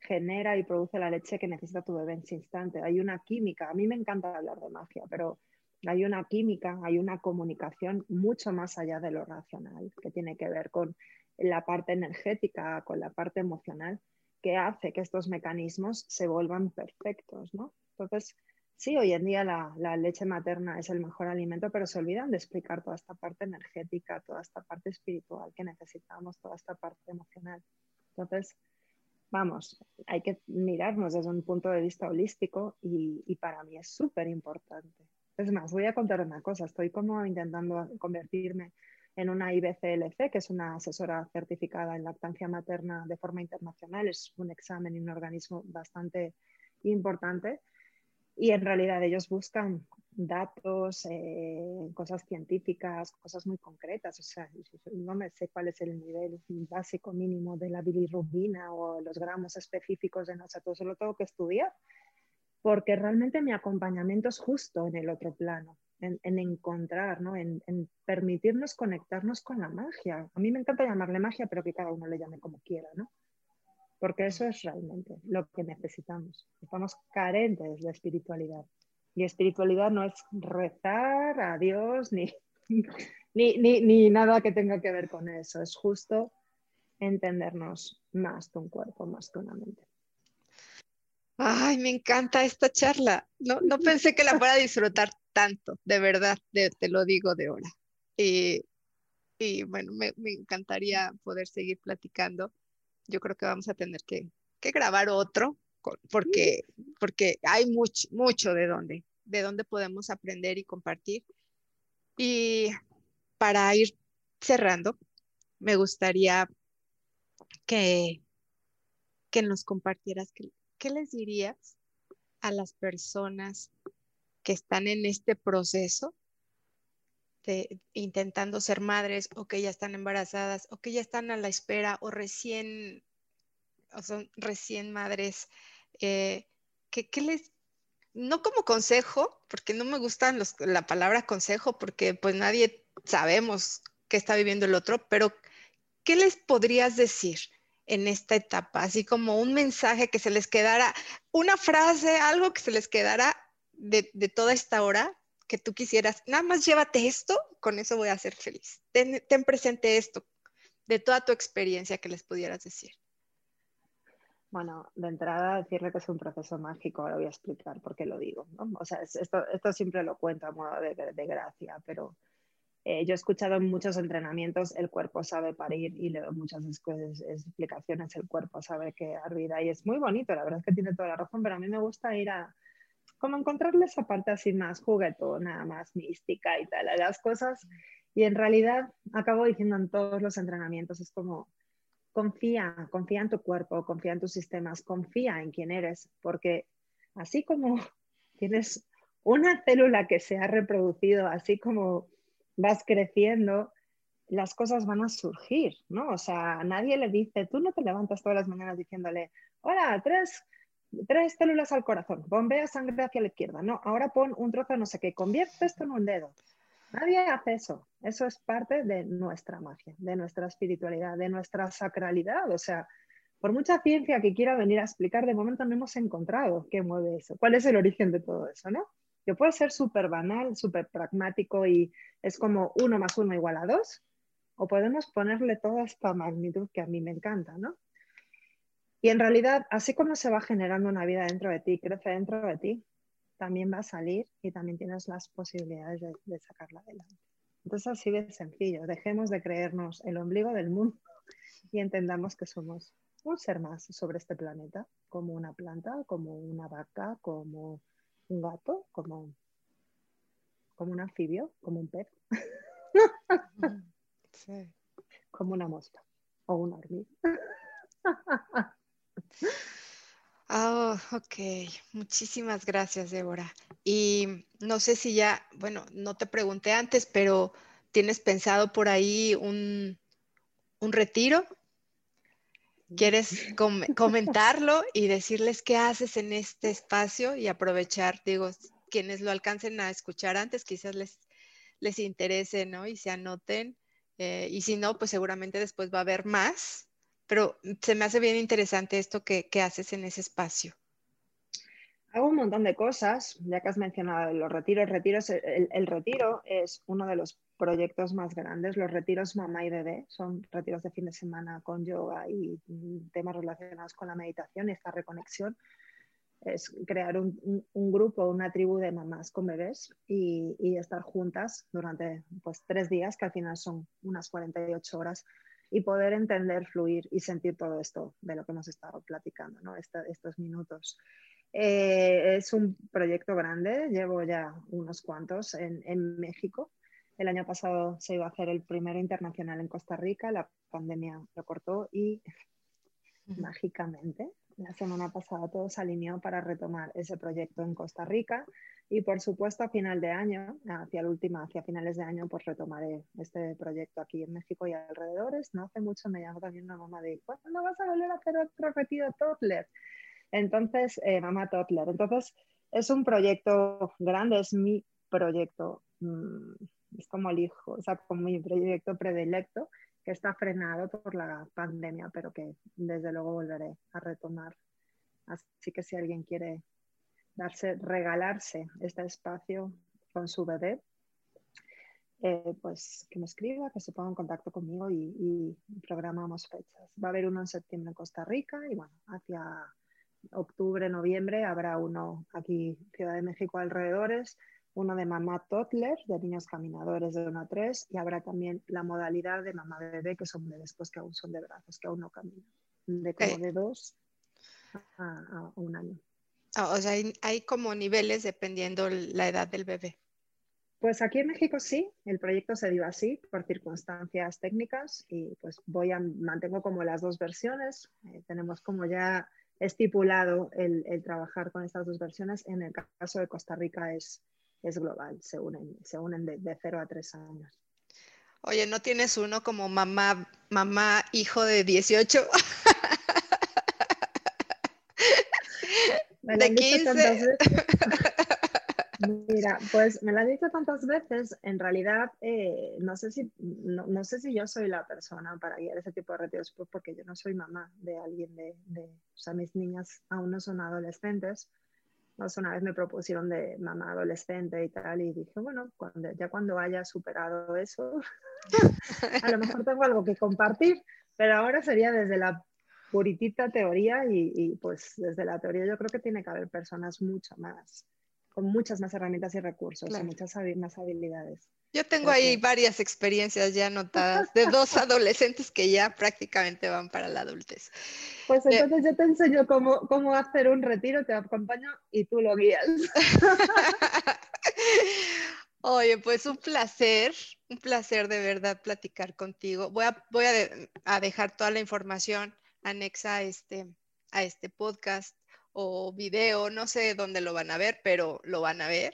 genera y produce la leche que necesita tu bebé en ese instante. Hay una química, a mí me encanta hablar de magia, pero hay una química, hay una comunicación mucho más allá de lo racional, que tiene que ver con la parte energética, con la parte emocional, que hace que estos mecanismos se vuelvan perfectos, ¿no? Entonces, sí, hoy en día la leche materna es el mejor alimento, pero se olvidan de explicar toda esta parte energética, toda esta parte espiritual que necesitamos, toda esta parte emocional. Entonces, vamos, hay que mirarnos desde un punto de vista holístico y para mí es súper importante. Es más, voy a contar una cosa, estoy como intentando convertirme en una IBCLC, que es una asesora certificada en lactancia materna de forma internacional, es un examen y un organismo bastante importante, y en realidad ellos buscan datos, cosas científicas, cosas muy concretas, o sea, no me sé cuál es el nivel básico mínimo de la bilirrubina o los gramos específicos de no sé, todo eso lo tengo que estudiar, porque realmente mi acompañamiento es justo en el otro plano, en encontrar, ¿no? En permitirnos conectarnos con la magia. A mí me encanta llamarle magia, pero que cada uno le llame como quiera, ¿no? Porque eso es realmente lo que necesitamos. Estamos carentes de espiritualidad. Y espiritualidad no es rezar a Dios ni nada que tenga que ver con eso. Es justo entendernos más que un cuerpo, más que una mente. Ay, me encanta esta charla. No pensé que la fuera a disfrutar tanto, de verdad, te lo digo de hora. Y bueno, me encantaría poder seguir platicando. Yo creo que vamos a tener que grabar otro, porque hay mucho de dónde podemos aprender y compartir. Y para ir cerrando, me gustaría que nos compartieras ¿qué les dirías a las personas que están en este proceso de intentando ser madres, o que ya están embarazadas, o que ya están a la espera, o son recién madres? No como consejo, porque no me gustan la palabra consejo, porque pues nadie sabemos qué está viviendo el otro, pero ¿qué les podrías decir en esta etapa, así como un mensaje que se les quedara, una frase, algo que se les quedara de toda esta hora, que tú quisieras, nada más llévate esto, con eso voy a ser feliz? Ten presente esto, de toda tu experiencia que les pudieras decir. Bueno, de entrada decirle que es un proceso mágico, ahora voy a explicar por qué lo digo, ¿no? O sea, esto siempre lo cuento a modo de gracia, pero... yo he escuchado en muchos entrenamientos el cuerpo sabe parir, y leo muchas explicaciones, el cuerpo sabe crear vida, y es muy bonito, la verdad es que tiene toda la razón, pero a mí me gusta ir a como encontrarle esa parte así más juguetona, más mística y tal a las cosas, y en realidad acabo diciendo en todos los entrenamientos, es como confía en tu cuerpo, confía en tus sistemas, confía en quién eres, porque así como tienes una célula que se ha reproducido, así como vas creciendo, las cosas van a surgir, ¿no? O sea, nadie le dice, tú no te levantas todas las mañanas diciéndole, hola, tres células al corazón, bombea sangre hacia la izquierda, no, ahora pon un trozo de no sé qué, convierte esto en un dedo. Nadie hace eso. Eso es parte de nuestra magia, de nuestra espiritualidad, de nuestra sacralidad. O sea, por mucha ciencia que quiera venir a explicar, de momento no hemos encontrado qué mueve eso, cuál es el origen de todo eso, ¿no? Que puede ser súper banal, súper pragmático y es como 1 más 1 igual a 2, o podemos ponerle toda esta magnitud que a mí me encanta, ¿no? Y en realidad, así como se va generando una vida dentro de ti, crece dentro de ti, también va a salir y también tienes las posibilidades de sacarla adelante. Entonces así de sencillo, dejemos de creernos el ombligo del mundo y entendamos que somos un ser más sobre este planeta, como una planta, como una vaca, como... un gato, como un anfibio, como un pez, sí, como una mosca o una hormiga. Oh, ok, muchísimas gracias, Débora. Y no sé si ya, bueno, no te pregunté antes, pero ¿tienes pensado por ahí un retiro? ¿Quieres comentarlo y decirles qué haces en este espacio y aprovechar, digo, quienes lo alcancen a escuchar antes, quizás les interese, ¿no? Y se anoten. Y si no, pues seguramente después va a haber más. Pero se me hace bien interesante esto que haces en ese espacio. Hago un montón de cosas, ya que has mencionado los retiros. El retiro es uno de los proyectos más grandes, los retiros mamá y bebé, son retiros de fin de semana con yoga y temas relacionados con la meditación y esta reconexión. Es crear un grupo, una tribu de mamás con bebés y estar juntas durante pues, 3 días, que al final son unas 48 horas, y poder entender, fluir y sentir todo esto de lo que hemos estado platicando, ¿no? Estos minutos. Es un proyecto grande, llevo ya unos cuantos en México. El año pasado se iba a hacer el primero internacional en Costa Rica, la pandemia lo cortó y mágicamente la semana pasada todo se alineó para retomar ese proyecto en Costa Rica y por supuesto a final de año, hacia finales de año, pues retomaré este proyecto aquí en México y alrededores. No hace mucho me llamó también una mamá de ¿cuándo vas a volver a hacer otro retiro toddler? Entonces, mamá toddler. Entonces, es un proyecto grande, es mi proyecto, es como el hijo, o sea, como mi proyecto predilecto, que está frenado por la pandemia, pero que desde luego volveré a retomar. Así que si alguien quiere regalarse este espacio con su bebé, pues que me escriba, que se ponga en contacto conmigo y programamos fechas. Va a haber uno en septiembre en Costa Rica y bueno, hacia octubre, noviembre habrá uno aquí Ciudad de México alrededores, uno de mamá toddler, de niños caminadores de 1 a 3 y habrá también la modalidad de mamá bebé, que son bebés pues, que aún son de brazos, que aún no caminan, de como de 2 a 1 año. O sea, hay como niveles dependiendo la edad del bebé. Pues aquí en México sí, el proyecto se dio así por circunstancias técnicas y pues mantengo como las dos versiones, tenemos como ya estipulado el trabajar con estas dos versiones. En el caso de Costa Rica es global, se unen de 0 a 3 años. Oye, ¿no tienes uno como mamá hijo de 18? De 15. Mira, pues me lo has dicho tantas veces, en realidad no sé si yo soy la persona para guiar ese tipo de retiros, porque yo no soy mamá de alguien o sea, mis niñas aún no son adolescentes. Una vez me propusieron de mamá adolescente y tal, y dije, bueno, ya cuando haya superado eso, a lo mejor tengo algo que compartir, pero ahora sería desde la puritita teoría y pues desde la teoría yo creo que tiene que haber personas mucho más, con muchas más herramientas y recursos, claro, y muchas más habilidades. Yo tengo ahí varias experiencias ya anotadas de 2 adolescentes que ya prácticamente van para la adultez. Pues entonces yo te enseño cómo hacer un retiro, te acompaño y tú lo guías. Oye, pues un placer de verdad platicar contigo. Voy a dejar toda la información anexa a este podcast o video, no sé dónde lo van a ver, pero lo van a ver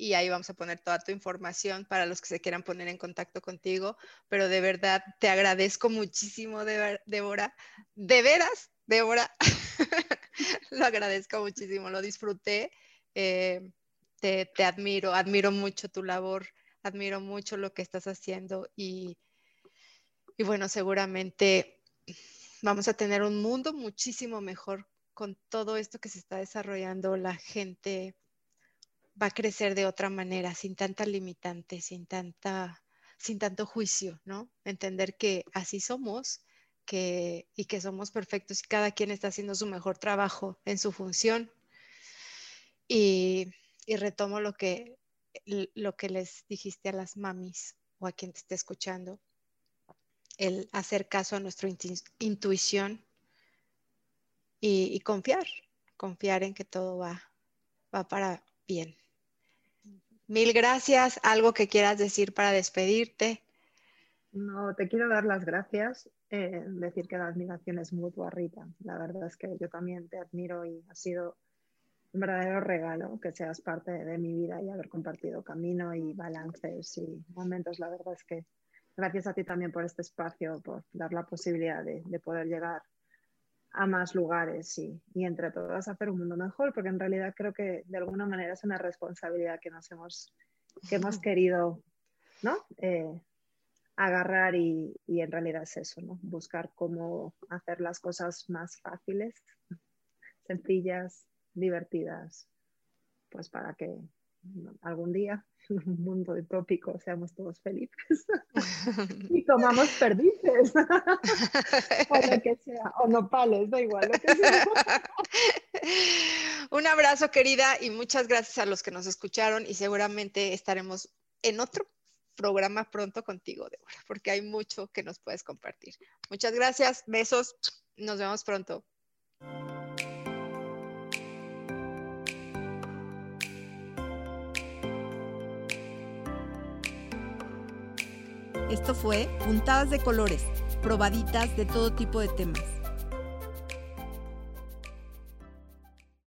y ahí vamos a poner toda tu información para los que se quieran poner en contacto contigo, pero de verdad te agradezco muchísimo, Débora, de veras, Débora, lo agradezco muchísimo, lo disfruté, te admiro mucho tu labor, admiro mucho lo que estás haciendo y bueno, seguramente vamos a tener un mundo muchísimo mejor con todo esto que se está desarrollando. La gente va a crecer de otra manera, sin tanta limitante, sin tanto juicio, ¿no? Entender que así somos y que somos perfectos y cada quien está haciendo su mejor trabajo en su función. Y retomo lo que les dijiste a las mamis o a quien te esté escuchando, el hacer caso a nuestra intuición. Y confiar en que todo va para bien. Mil gracias. ¿Algo que quieras decir para despedirte? No, te quiero dar las gracias. Decir que la admiración es mutua, Rita. La verdad es que yo también te admiro y ha sido un verdadero regalo que seas parte de mi vida y haber compartido camino y balances y momentos. La verdad es que gracias a ti también por este espacio, por dar la posibilidad de poder llegar a más lugares y entre todas hacer un mundo mejor, porque en realidad creo que de alguna manera es una responsabilidad que nos hemos querido, ¿no? Agarrar y en realidad es eso, ¿no? Buscar cómo hacer las cosas más fáciles, sencillas, divertidas, pues para que algún día en un mundo utópico seamos todos felices y comamos perdices o lo que sea, o nopales, da igual lo que sea. Un abrazo, querida, y muchas gracias a los que nos escucharon, y seguramente estaremos en otro programa pronto contigo, Débora, porque hay mucho que nos puedes compartir. Muchas gracias, besos, nos vemos pronto. Esto fue Puntadas de Colores, probaditas de todo tipo de temas.